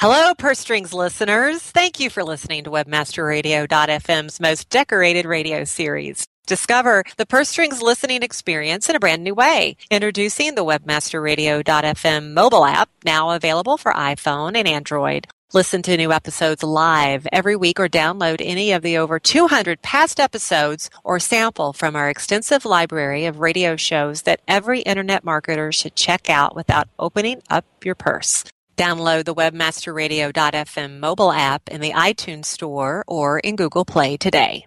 Hello, Purse Strings listeners. Thank you for listening to WebmasterRadio.fm's most decorated radio series. Discover the Purse Strings listening experience in a brand new way. Introducing the WebmasterRadio.fm mobile app, now available for iPhone and Android. Listen to new episodes live every week or download any of the over 200 past episodes or sample from our extensive library of radio shows that every internet marketer should check out without opening up your purse. Download the WebmasterRadio.fm mobile app in the iTunes Store or in Google Play today.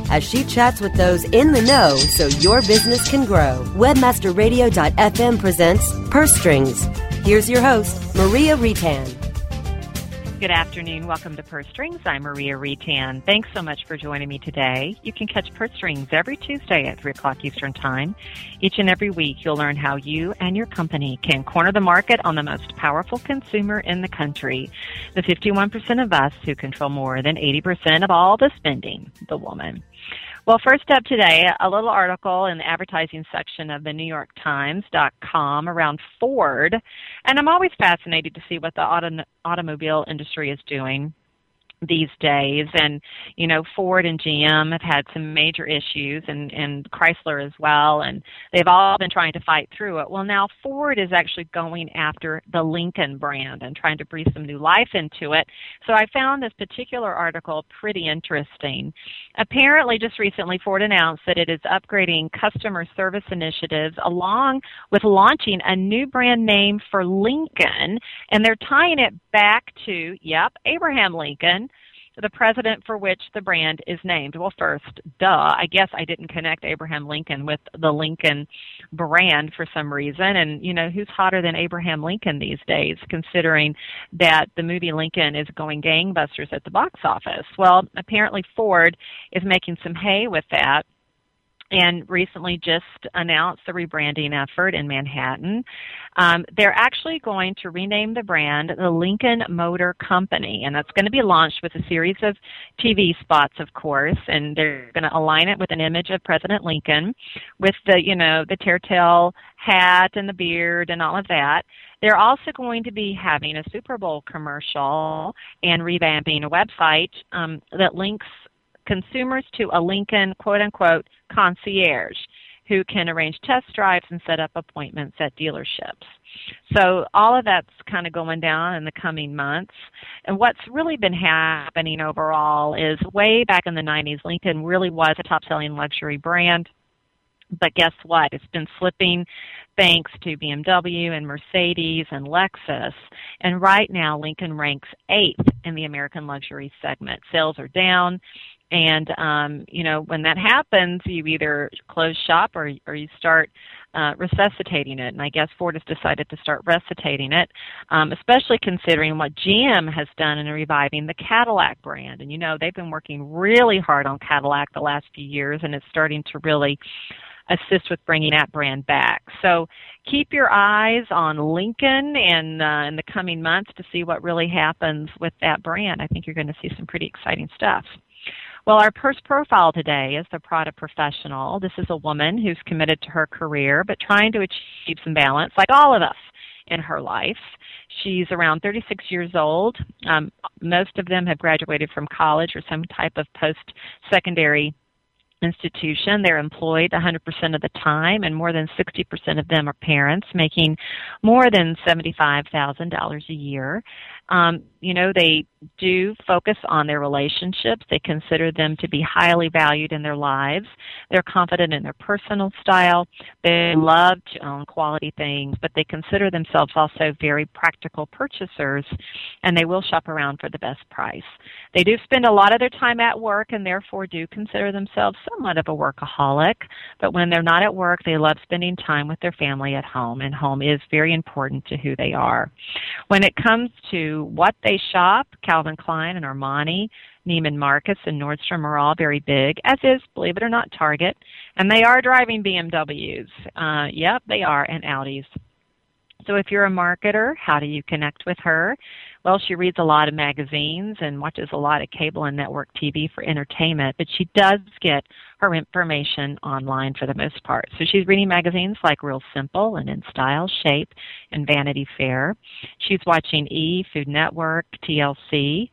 as she chats with those in the know so your business can grow. WebmasterRadio.fm presents Purse Strings. Here's your host, Maria Retan. Good afternoon. Welcome to Purse Strings. I'm Maria Retan. Thanks so much for joining me today. You can catch Purse Strings every Tuesday at 3 o'clock Eastern Time. Each and every week, you'll learn how you and your company can corner the market on the most powerful consumer in the country, the 51% of us who control more than 80% of all the spending, the woman. Well, first up today, a little article in the advertising section of the NewYorkTimes.com around Ford. And I'm always fascinated to see what the automobile industry is doing these days. And, you know, Ford and GM have had some major issues, and Chrysler as well, and they've all been trying to fight through it. Well, now Ford is actually going after the Lincoln brand and trying to breathe some new life into it. So I found this particular article pretty interesting. Apparently, just recently, Ford announced that it is upgrading customer service initiatives along with launching a new brand name for Lincoln, and they're tying it back to, Abraham Lincoln, the president for which the brand is named. Well, first, I guess I didn't connect Abraham Lincoln with the Lincoln brand for some reason. And, you know, who's hotter than Abraham Lincoln these days, considering that the movie Lincoln is going gangbusters at the box office? Well, apparently Ford is making some hay with that, and recently just announced the rebranding effort in Manhattan. They're actually going to rename the brand the Lincoln Motor Company, and that's going to be launched with a series of TV spots, of course, and they're going to align it with an image of President Lincoln with the, you know, the tear-tail hat and the beard and all of that. They're also going to be having a Super Bowl commercial and revamping a website that links consumers to a Lincoln, quote-unquote, concierge who can arrange test drives and set up appointments at dealerships. So all of that's kind of going down in the coming months. And what's really been happening overall is way back in the 90s, Lincoln really was a top-selling luxury brand. But guess what? It's been slipping thanks to BMW and Mercedes and Lexus. And right now, Lincoln ranks 8th in the American luxury segment. Sales are down. And, you know, when that happens, you either close shop or you start resuscitating it. And I guess Ford has decided to start resuscitating it, especially considering what GM has done in reviving the Cadillac brand. And, you know, they've been working really hard on Cadillac the last few years, and it's starting to really assist with bringing that brand back. So keep your eyes on Lincoln and in the coming months to see what really happens with that brand. I think you're going to see some pretty exciting stuff. Well, our purse profile today is the Prada professional. This is a woman who's committed to her career but trying to achieve some balance, like all of us, in her life. She's around 36 years old. Most of them have graduated from college or some type of post-secondary institution. They're employed 100% of the time, and more than 60% of them are parents, making more than $75,000 a year. You know, they do focus on their relationships. They consider them to be highly valued in their lives. They're confident in their personal style. They love to own quality things, but they consider themselves also very practical purchasers, and they will shop around for the best price. They do spend a lot of their time at work and therefore do consider themselves somewhat of a workaholic, but when they're not at work, they love spending time with their family at home, and home is very important to who they are. When it comes to what they shop, Calvin Klein and Armani, Neiman Marcus and Nordstrom are all very big, as is, believe it or not, Target. And they are driving BMWs. Yep, they are, and Audis. So if you're a marketer, how do you connect with her? Well, she reads a lot of magazines and watches a lot of cable and network TV for entertainment, but she does get her information online for the most part. So she's reading magazines like Real Simple and In Style, Shape, and Vanity Fair. She's watching E!, Food Network, TLC.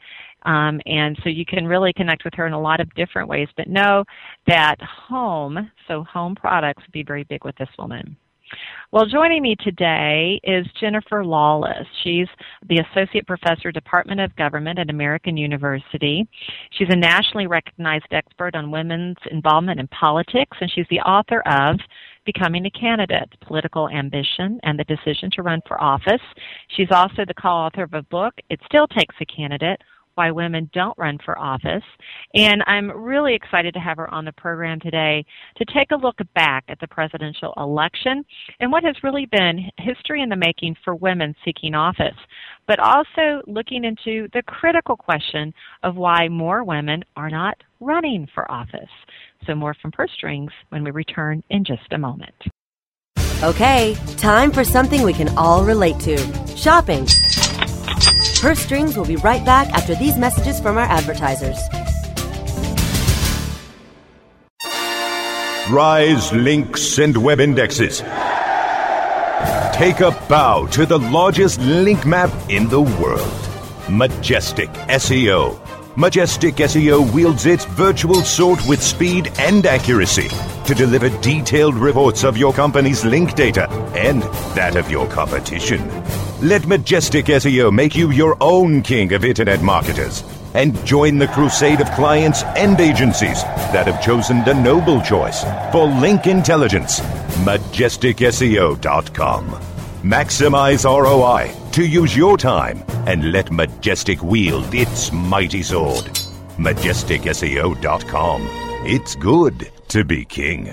And so you can really connect with her in a lot of different ways, but know that home, so home products would be very big with this woman. Well, joining me today is Jennifer Lawless. She's the Associate Professor, Department of Government at American University. She's a nationally recognized expert on women's involvement in politics, and she's the author of Becoming a Candidate, Political Ambition, and the Decision to Run for Office. She's also the co-author of a book, It Still Takes a Candidate, Why Women Don't Run for Office. And I'm really excited to have her on the program today to take a look back at the presidential election and what has really been history in the making for women seeking office, but also looking into the critical question of why more women are not running for office. So more from Purse Strings when we return in just a moment. Okay, time for something we can all relate to, shopping. Purse Strings will be right back after these messages from our advertisers. Rise, links, and web indexes. Take a bow to the largest link map in the world, Majestic SEO. Majestic SEO wields its virtual sword with speed and accuracy to deliver detailed reports of your company's link data and that of your competition. Let Majestic SEO make you your own king of internet marketers and join the crusade of clients and agencies that have chosen the noble choice for link intelligence, MajesticSEO.com. Maximize ROI to use your time and let Majestic wield its mighty sword. MajesticSEO.com. It's good to be king.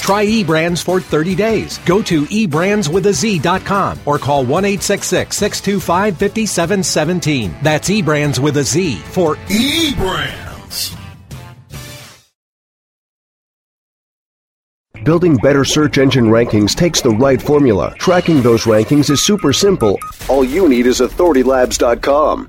Try eBrands for 30 days. Go to eBrandswithaz.com or call 1-866-625-5717. That's eBrands with a Z for eBrands. Building better search engine rankings takes the right formula. Tracking those rankings is super simple. All you need is AuthorityLabs.com.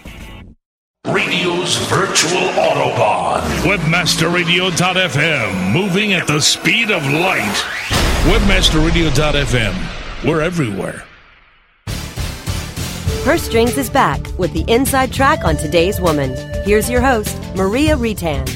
Radio's virtual Autobahn. WebmasterRadio.fm, moving at the speed of light. WebmasterRadio.fm, we're everywhere. Purse Strings is back with the inside track on today's woman. Here's your host, Maria Retan.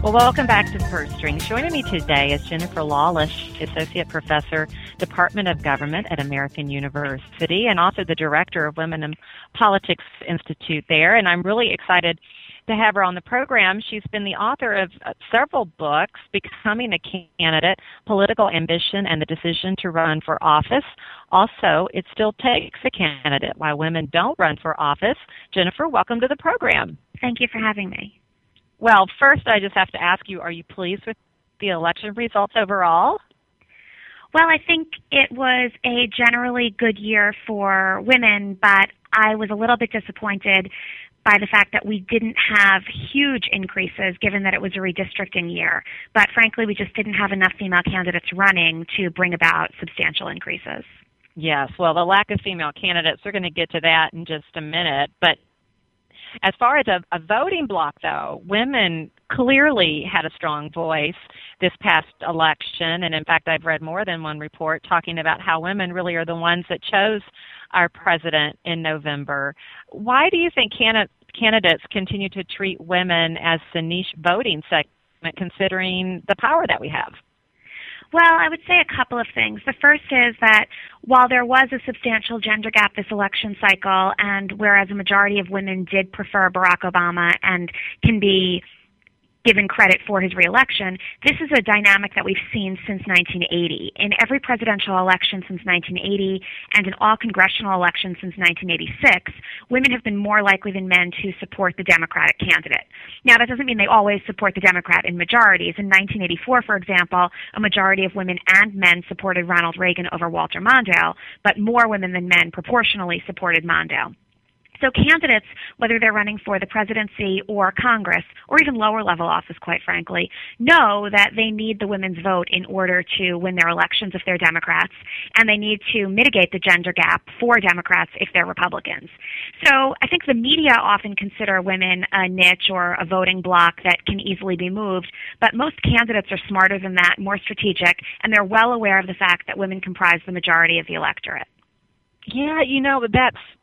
Well, welcome back to Purse Strings. Joining me today is Jennifer Lawless, Associate Professor, Department of Government at American University, and also the Director of Women in Politics Institute there. And I'm really excited to have her on the program. She's been the author of several books, Becoming a Candidate, Political Ambition, and the Decision to Run for Office. Also, It Still Takes a Candidate, Why Women Don't Run for Office. Jennifer, welcome to the program. Thank you for having me. Well, first I just have to ask you, are you pleased with the election results overall? Well, I think it was a generally good year for women, but I was a little bit disappointed by the fact that we didn't have huge increases given that it was a redistricting year. But frankly, we just didn't have enough female candidates running to bring about substantial increases. Yes, well, the lack of female candidates, we're going to get to that in just a minute. But as far as a voting bloc, though, women clearly had a strong voice this past election. And in fact, I've read more than one report talking about how women really are the ones that chose our president in November. Why do you think candidates continue to treat women as the niche voting segment, considering the power that we have? Well, I would say a couple of things. The first is that while there was a substantial gender gap this election cycle, and whereas a majority of women did prefer Barack Obama and can be given credit for his reelection, this is a dynamic that we've seen since 1980. In every presidential election since 1980 and in all congressional elections since 1986, women have been more likely than men to support the Democratic candidate. Now, that doesn't mean they always support the Democrat in majorities. In 1984, for example, a majority of women and men supported Ronald Reagan over Walter Mondale, but more women than men proportionally supported Mondale. So candidates, whether they're running for the presidency or Congress or even lower-level office, quite frankly, know that they need the women's vote in order to win their elections if they're Democrats, and they need to mitigate the gender gap for Democrats if they're Republicans. So I think the media often consider women a niche or a voting bloc that can easily be moved, but most candidates are smarter than that, more strategic, and they're well aware of the fact that women comprise the majority of the electorate. Yeah, you know,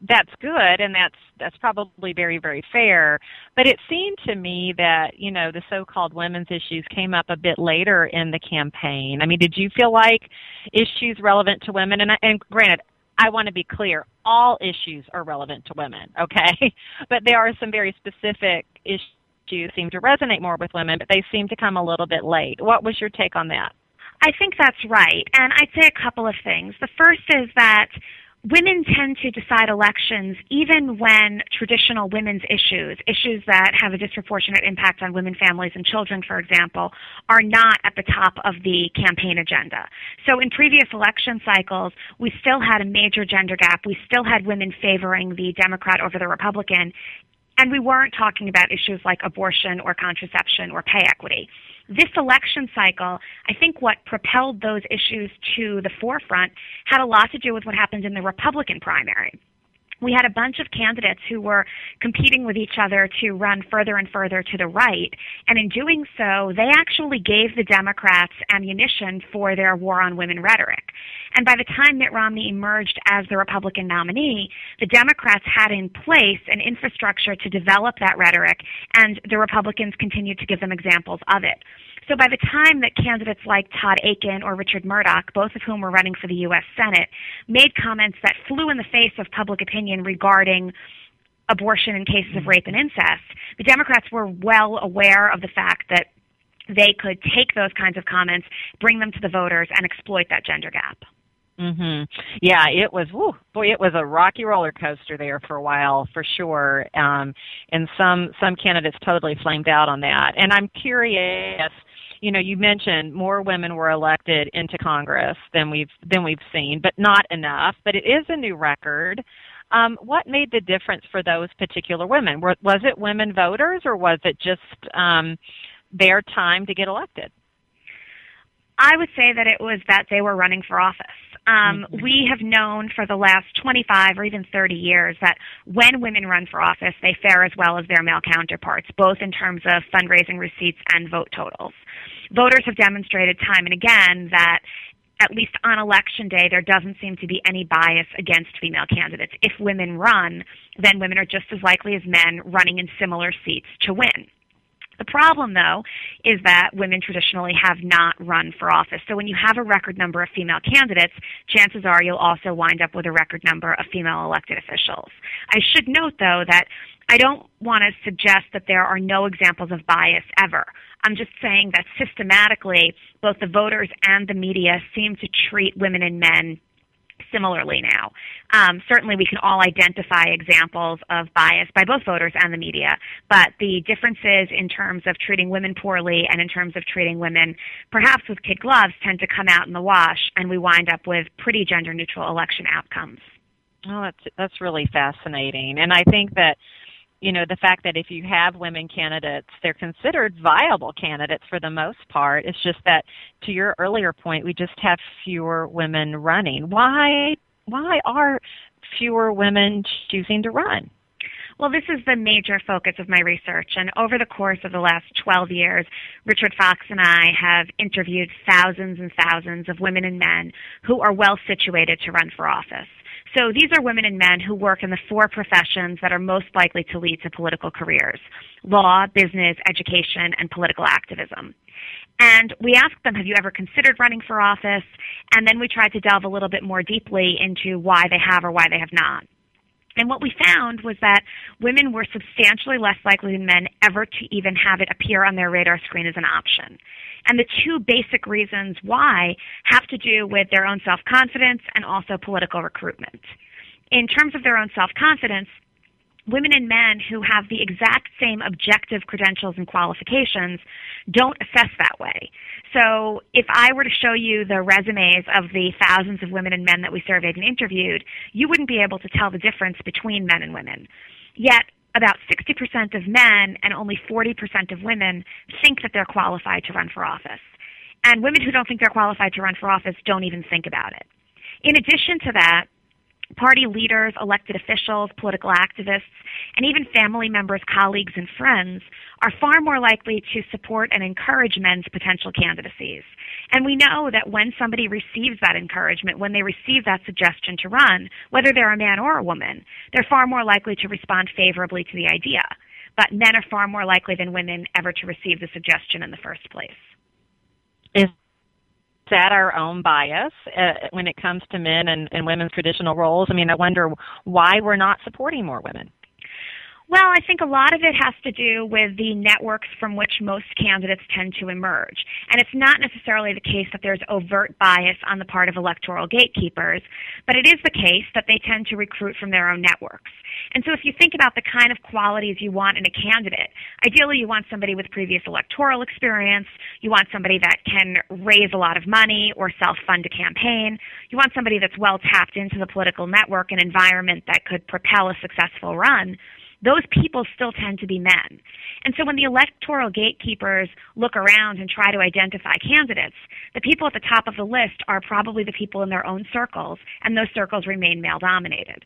that's good, and that's probably very, very fair. But it seemed to me that, you know, the so-called women's issues came up a bit later in the campaign. I mean, did you feel like issues relevant to women, and granted, I want to be clear, all issues are relevant to women, okay? But there are some very specific issues seem to resonate more with women, but they seem to come a little bit late. What was your take on that? I think that's right, and I'd say a couple of things. The first is that women tend to decide elections even when traditional women's issues, issues that have a disproportionate impact on women, families, and children, for example, are not at the top of the campaign agenda. So in previous election cycles, we still had a major gender gap. We still had women favoring the Democrat over the Republican, and we weren't talking about issues like abortion or contraception or pay equity. This election cycle, I think what propelled those issues to the forefront had a lot to do with what happened in the Republican primary. We had a bunch of candidates who were competing with each other to run further and further to the right, and in doing so, they actually gave the Democrats ammunition for their war on women rhetoric. And by the time Mitt Romney emerged as the Republican nominee, the Democrats had in place an infrastructure to develop that rhetoric, and the Republicans continued to give them examples of it. So by the time that candidates like Todd Akin or Richard Mourdock, both of whom were running for the U.S. Senate, made comments that flew in the face of public opinion regarding abortion in cases of rape and incest, the Democrats were well aware of the fact that they could take those kinds of comments, bring them to the voters, and exploit that gender gap. Mm-hmm. Yeah, it was, whew, boy, it was a rocky roller coaster there for a while, for sure. And some candidates totally flamed out on that. And I'm curious, you know, you mentioned more women were elected into Congress than we've seen, but not enough. But it is a new record. What made the difference for those particular women? Was it women voters, or was it just their time to get elected? I would say that it was that they were running for office. We have known for the last 25 or even 30 years that when women run for office, they fare as well as their male counterparts, both in terms of fundraising receipts and vote totals. Voters have demonstrated time and again that at least on election day, there doesn't seem to be any bias against female candidates. If women run, then women are just as likely as men running in similar seats to win. The problem, though, is that women traditionally have not run for office. So when you have a record number of female candidates, chances are you'll also wind up with a record number of female elected officials. I should note, though, that I don't want to suggest that there are no examples of bias ever. I'm just saying that systematically, both the voters and the media seem to treat women and men similarly now. Certainly we can all identify examples of bias by both voters and the media, but the differences in terms of treating women poorly and in terms of treating women perhaps with kid gloves tend to come out in the wash, and we wind up with pretty gender-neutral election outcomes. Oh, that's really fascinating. And I think that you know, the fact that if you have women candidates, they're considered viable candidates for the most part. It's just that, to your earlier point, we just have fewer women running. Why are fewer women choosing to run? Well, this is the major focus of my research, and over the course of the last 12 years, Richard Fox and I have interviewed thousands and thousands of women and men who are well situated to run for office. So these are women and men who work in the four professions that are most likely to lead to political careers: law, business, education, and political activism. And we asked them, have you ever considered running for office? And then we tried to delve a little bit more deeply into why they have or why they have not. And what we found was that women were substantially less likely than men ever to even have it appear on their radar screen as an option. And the two basic reasons why have to do with their own self-confidence and also political recruitment. In terms of their own self-confidence, women and men who have the exact same objective credentials and qualifications don't assess that way. So if I were to show you the resumes of the thousands of women and men that we surveyed and interviewed, you wouldn't be able to tell the difference between men and women. Yet about 60% of men and only 40% of women think that they're qualified to run for office. And women who don't think they're qualified to run for office don't even think about it. In addition to that, party leaders, elected officials, political activists, and even family members, colleagues, and friends are far more likely to support and encourage men's potential candidacies. And we know that when somebody receives that encouragement, when they receive that suggestion to run, whether they're a man or a woman, they're far more likely to respond favorably to the idea. But men are far more likely than women ever to receive the suggestion in the first place. Is that our own bias when it comes to men and women's traditional roles? I mean, I wonder why we're not supporting more women. Well, I think a lot of it has to do with the networks from which most candidates tend to emerge. And it's not necessarily the case that there's overt bias on the part of electoral gatekeepers, but it is the case that they tend to recruit from their own networks. And so if you think about the kind of qualities you want in a candidate, ideally you want somebody with previous electoral experience, you want somebody that can raise a lot of money or self-fund a campaign, you want somebody that's well tapped into the political network and environment that could propel a successful run. Those people still tend to be men. And so when the electoral gatekeepers look around and try to identify candidates, the people at the top of the list are probably the people in their own circles, and those circles remain male-dominated.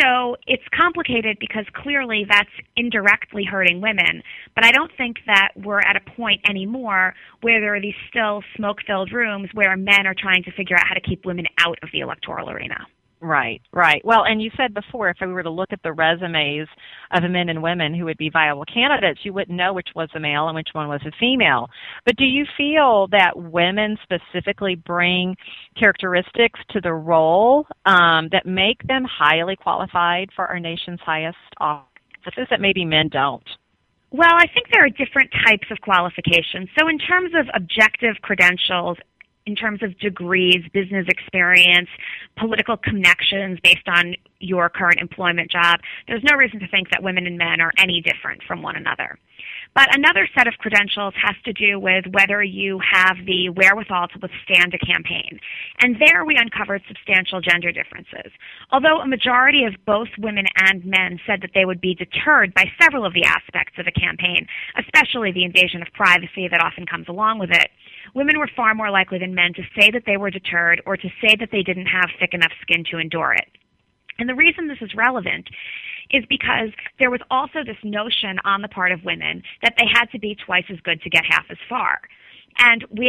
So it's complicated because clearly that's indirectly hurting women, but I don't think that we're at a point anymore where there are these still smoke-filled rooms where men are trying to figure out how to keep women out of the electoral arena. Right, right. Well, and you said before, if we were to look at the resumes of men and women who would be viable candidates, you wouldn't know which was a male and which one was a female. But do you feel that women specifically bring characteristics to the role that make them highly qualified for our nation's highest offices that maybe men don't? Well, I think there are different types of qualifications. So in terms of objective credentials, in terms of degrees, business experience, political connections based on your current employment job, there's no reason to think that women and men are any different from one another. But another set of credentials has to do with whether you have the wherewithal to withstand a campaign. And there we uncovered substantial gender differences. Although a majority of both women and men said that they would be deterred by several of the aspects of a campaign, especially the invasion of privacy that often comes along with it, women were far more likely than men to say that they were deterred or to say that they didn't have thick enough skin to endure it. And the reason this is relevant is because there was also this notion on the part of women that they had to be twice as good to get half as far. And we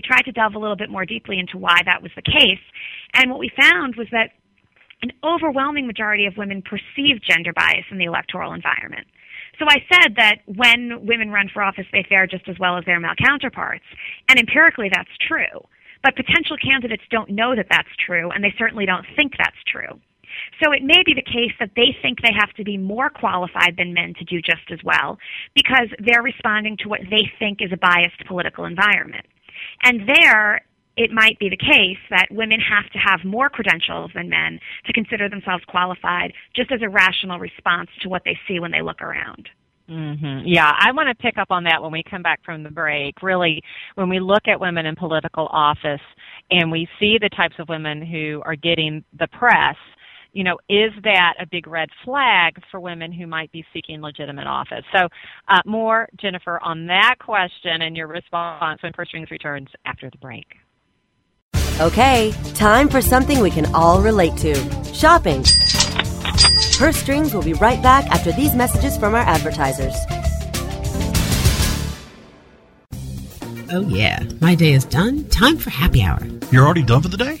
tried to delve a little bit more deeply into why that was the case, and what we found was that an overwhelming majority of women perceive gender bias in the electoral environment. So I said that when women run for office, they fare just as well as their male counterparts, and empirically that's true. But potential candidates don't know that that's true, and they certainly don't think that's true. So it may be the case that they think they have to be more qualified than men to do just as well because they're responding to what they think is a biased political environment. And there, it might be the case that women have to have more credentials than men to consider themselves qualified just as a rational response to what they see when they look around. Mm-hmm. Yeah, I want to pick up on that when we come back from the break. Really, when we look at women in political office and we see the types of women who are getting the press, you know, is that a big red flag for women who might be seeking legitimate office? So more, Jennifer, on that question and your response when First Strings returns after the break. Okay, time for something we can all relate to, shopping. First Strings will be right back after these messages from our advertisers. Oh yeah, my day is done. Time for happy hour. You're already done for the day?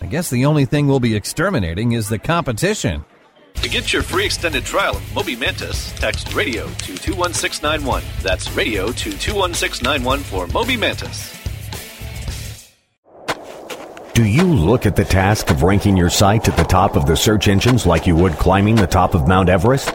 I guess the only thing we'll be exterminating is the competition. To get your free extended trial of Moby Mantis, text radio to 21691. That's radio to 21691 for Moby Mantis. Do you look at the task of ranking your site at the top of the search engines like you would climbing the top of Mount Everest?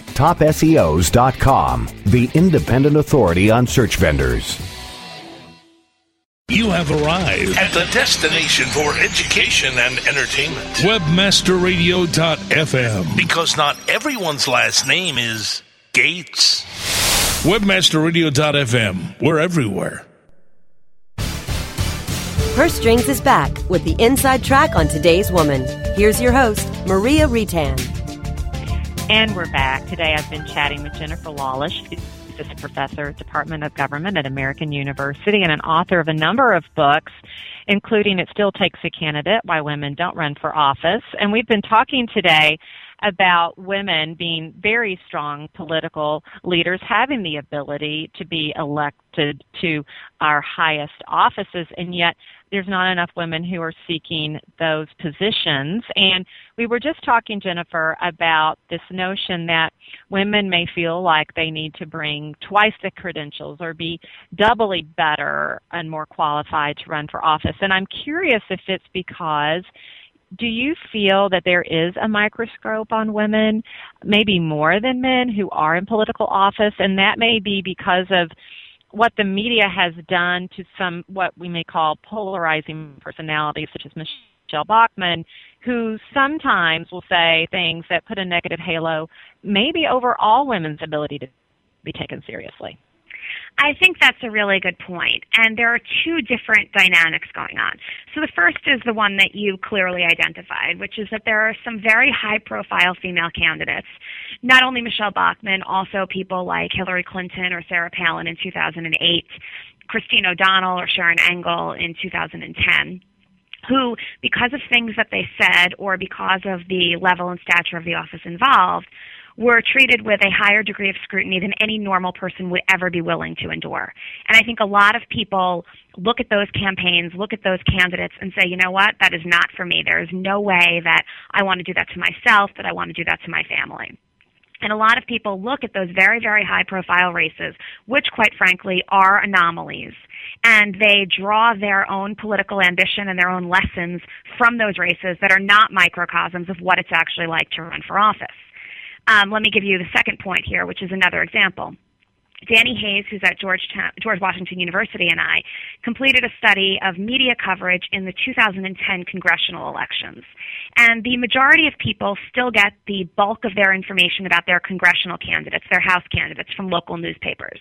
TopSEOs.com, the independent authority on search vendors. You have arrived at the destination for education and entertainment. WebmasterRadio.fm. Because not everyone's last name is Gates. WebmasterRadio.fm. We're everywhere. First Strings is back with the inside track on Today's Woman. Here's your host, Maria Retan. And we're back. Today I've been chatting with Jennifer Lawless. She's a professor, Department of Government at American University, and an author of a number of books, including It Still Takes a Candidate, Why Women Don't Run for Office. And we've been talking today about women being very strong political leaders, having the ability to be elected to our highest offices, and yet there's not enough women who are seeking those positions. And we were just talking, Jennifer, about this notion that women may feel like they need to bring twice the credentials or be doubly better and more qualified to run for office. And I'm curious if it's because, do you feel that there is a microscope on women, maybe more than men, who are in political office? And that may be because of what the media has done to some, what we may call polarizing personalities, such as Michelle Bachmann, who sometimes will say things that put a negative halo maybe over all women's ability to be taken seriously. I think that's a really good point. And there are two different dynamics going on. So the first is the one that you clearly identified, which is that there are some very high-profile female candidates, not only Michelle Bachmann, also people like Hillary Clinton or Sarah Palin in 2008, Christine O'Donnell or Sharon Angle in 2010, who, because of things that they said or because of the level and stature of the office involved, were treated with a higher degree of scrutiny than any normal person would ever be willing to endure. And I think a lot of people look at those campaigns, look at those candidates, and say, you know what, that is not for me. There is no way that I want to do that to myself, that I want to do that to my family. And a lot of people look at those very, very high-profile races, which, quite frankly, are anomalies. And they draw their own political ambition and their own lessons from those races that are not microcosms of what it's actually like to run for office. Let me give you the second point here, which is another example. Danny Hayes, who's at George Washington University, and I completed a study of media coverage in the 2010 congressional elections. And the majority of people still get the bulk of their information about their congressional candidates, their House candidates, from local newspapers.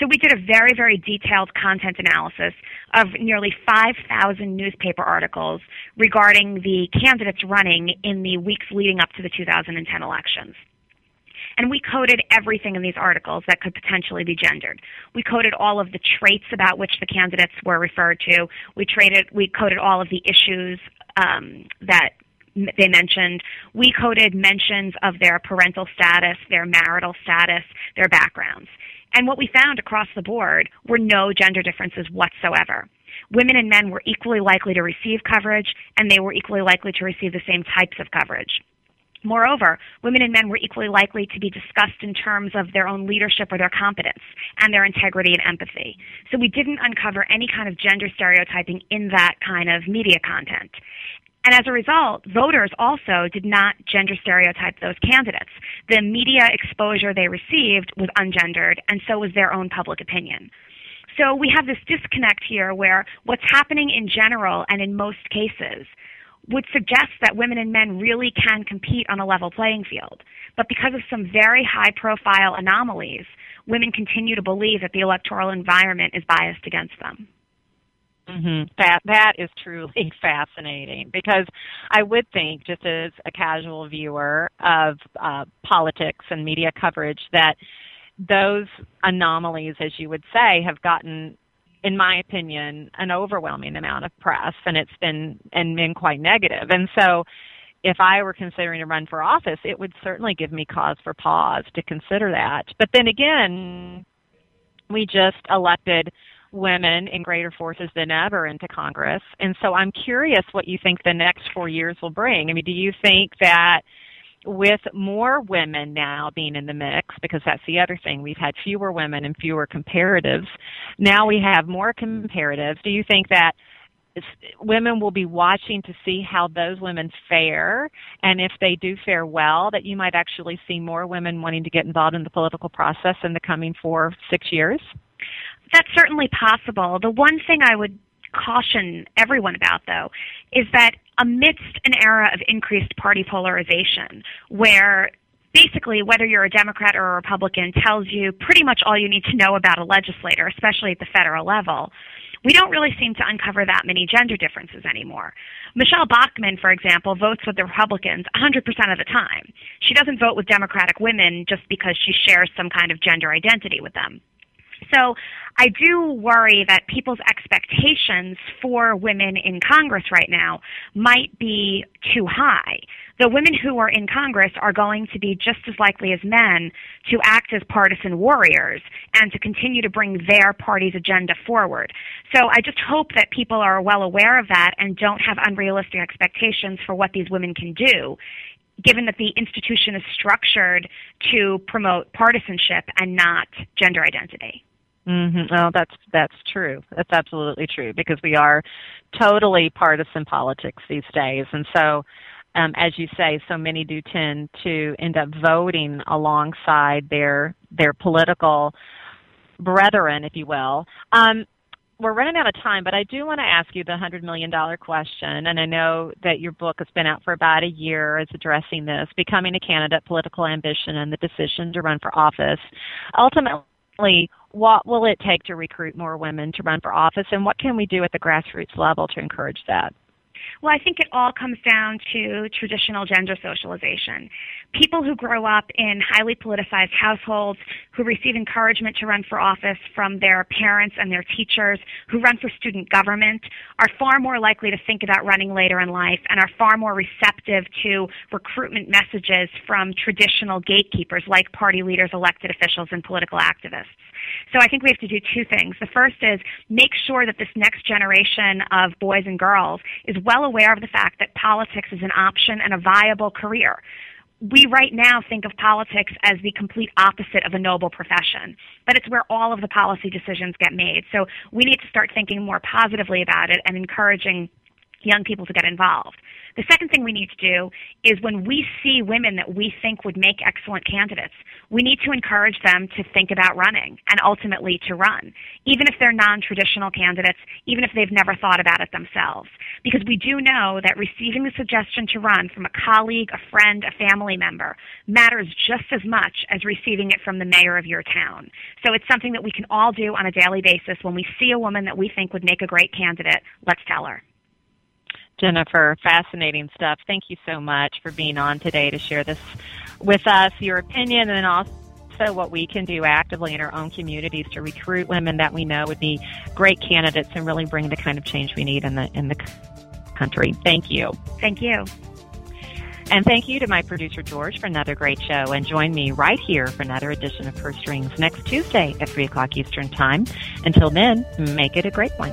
So we did a very, very detailed content analysis of nearly 5,000 newspaper articles regarding the candidates running in the weeks leading up to the 2010 elections. And we coded everything in these articles that could potentially be gendered. We coded all of the traits about which the candidates were referred to. We coded all of the issues that they mentioned. We coded mentions of their parental status, their marital status, their backgrounds. And what we found across the board were no gender differences whatsoever. Women and men were equally likely to receive coverage, and they were equally likely to receive the same types of coverage. Moreover, women and men were equally likely to be discussed in terms of their own leadership or their competence and their integrity and empathy. So we didn't uncover any kind of gender stereotyping in that kind of media content. And as a result, voters also did not gender stereotype those candidates. The media exposure they received was ungendered, and so was their own public opinion. So we have this disconnect here where what's happening in general and in most cases would suggest that women and men really can compete on a level playing field. But because of some very high-profile anomalies, women continue to believe that the electoral environment is biased against them. Mm-hmm. That is truly fascinating, because I would think, just as a casual viewer of politics and media coverage, that those anomalies, as you would say, have gotten, in my opinion, an overwhelming amount of press, and it's been quite negative. And so if I were considering to run for office, it would certainly give me cause for pause to consider that. But then again, we just elected women in greater forces than ever into Congress. And so I'm curious what you think the next 4 years will bring. I mean, do you think that with more women now being in the mix, because that's the other thing, we've had fewer women and fewer comparatives. Now we have more comparatives. Do you think that women will be watching to see how those women fare, and if they do fare well, that you might actually see more women wanting to get involved in the political process in the coming 4 or 6 years? That's certainly possible. The one thing I would caution everyone about, though, is that amidst an era of increased party polarization, where basically whether you're a Democrat or a Republican tells you pretty much all you need to know about a legislator, especially at the federal level, we don't really seem to uncover that many gender differences anymore. Michelle Bachmann, for example, votes with the Republicans 100% of the time. She doesn't vote with Democratic women just because she shares some kind of gender identity with them. So I do worry that people's expectations for women in Congress right now might be too high. The women who are in Congress are going to be just as likely as men to act as partisan warriors and to continue to bring their party's agenda forward. So I just hope that people are well aware of that and don't have unrealistic expectations for what these women can do, given that the institution is structured to promote partisanship and not gender identity. Mm-hmm. Oh, that's true. That's absolutely true, because we are totally partisan politics these days. And so, as you say, so many do tend to end up voting alongside their political brethren, if you will. We're running out of time, but I do want to ask you the $100 million question, and I know that your book has been out for about a year, is addressing this, Becoming a Candidate, Political Ambition, and the Decision to Run for Office. Ultimately, what will it take to recruit more women to run for office, and what can we do at the grassroots level to encourage that? Well, I think it all comes down to traditional gender socialization. People who grow up in highly politicized households, who receive encouragement to run for office from their parents and their teachers, who run for student government, are far more likely to think about running later in life and are far more receptive to recruitment messages from traditional gatekeepers like party leaders, elected officials, and political activists. So I think we have to do two things. The first is make sure that this next generation of boys and girls is well aware of the fact that politics is an option and a viable career. We right now think of politics as the complete opposite of a noble profession, but it's where all of the policy decisions get made. So we need to start thinking more positively about it and encouraging young people to get involved. The second thing we need to do is when we see women that we think would make excellent candidates, we need to encourage them to think about running and ultimately to run, even if they're non-traditional candidates, even if they've never thought about it themselves. Because we do know that receiving the suggestion to run from a colleague, a friend, a family member matters just as much as receiving it from the mayor of your town. So it's something that we can all do on a daily basis. When we see a woman that we think would make a great candidate, let's tell her. Jennifer, fascinating stuff. Thank you so much for being on today to share this with us, your opinion, and also what we can do actively in our own communities to recruit women that we know would be great candidates and really bring the kind of change we need in the country. Thank you. Thank you. And thank you to my producer, George, for another great show. And join me right here for another edition of Purse Strings next Tuesday at 3 o'clock Eastern Time. Until then, make it a great one.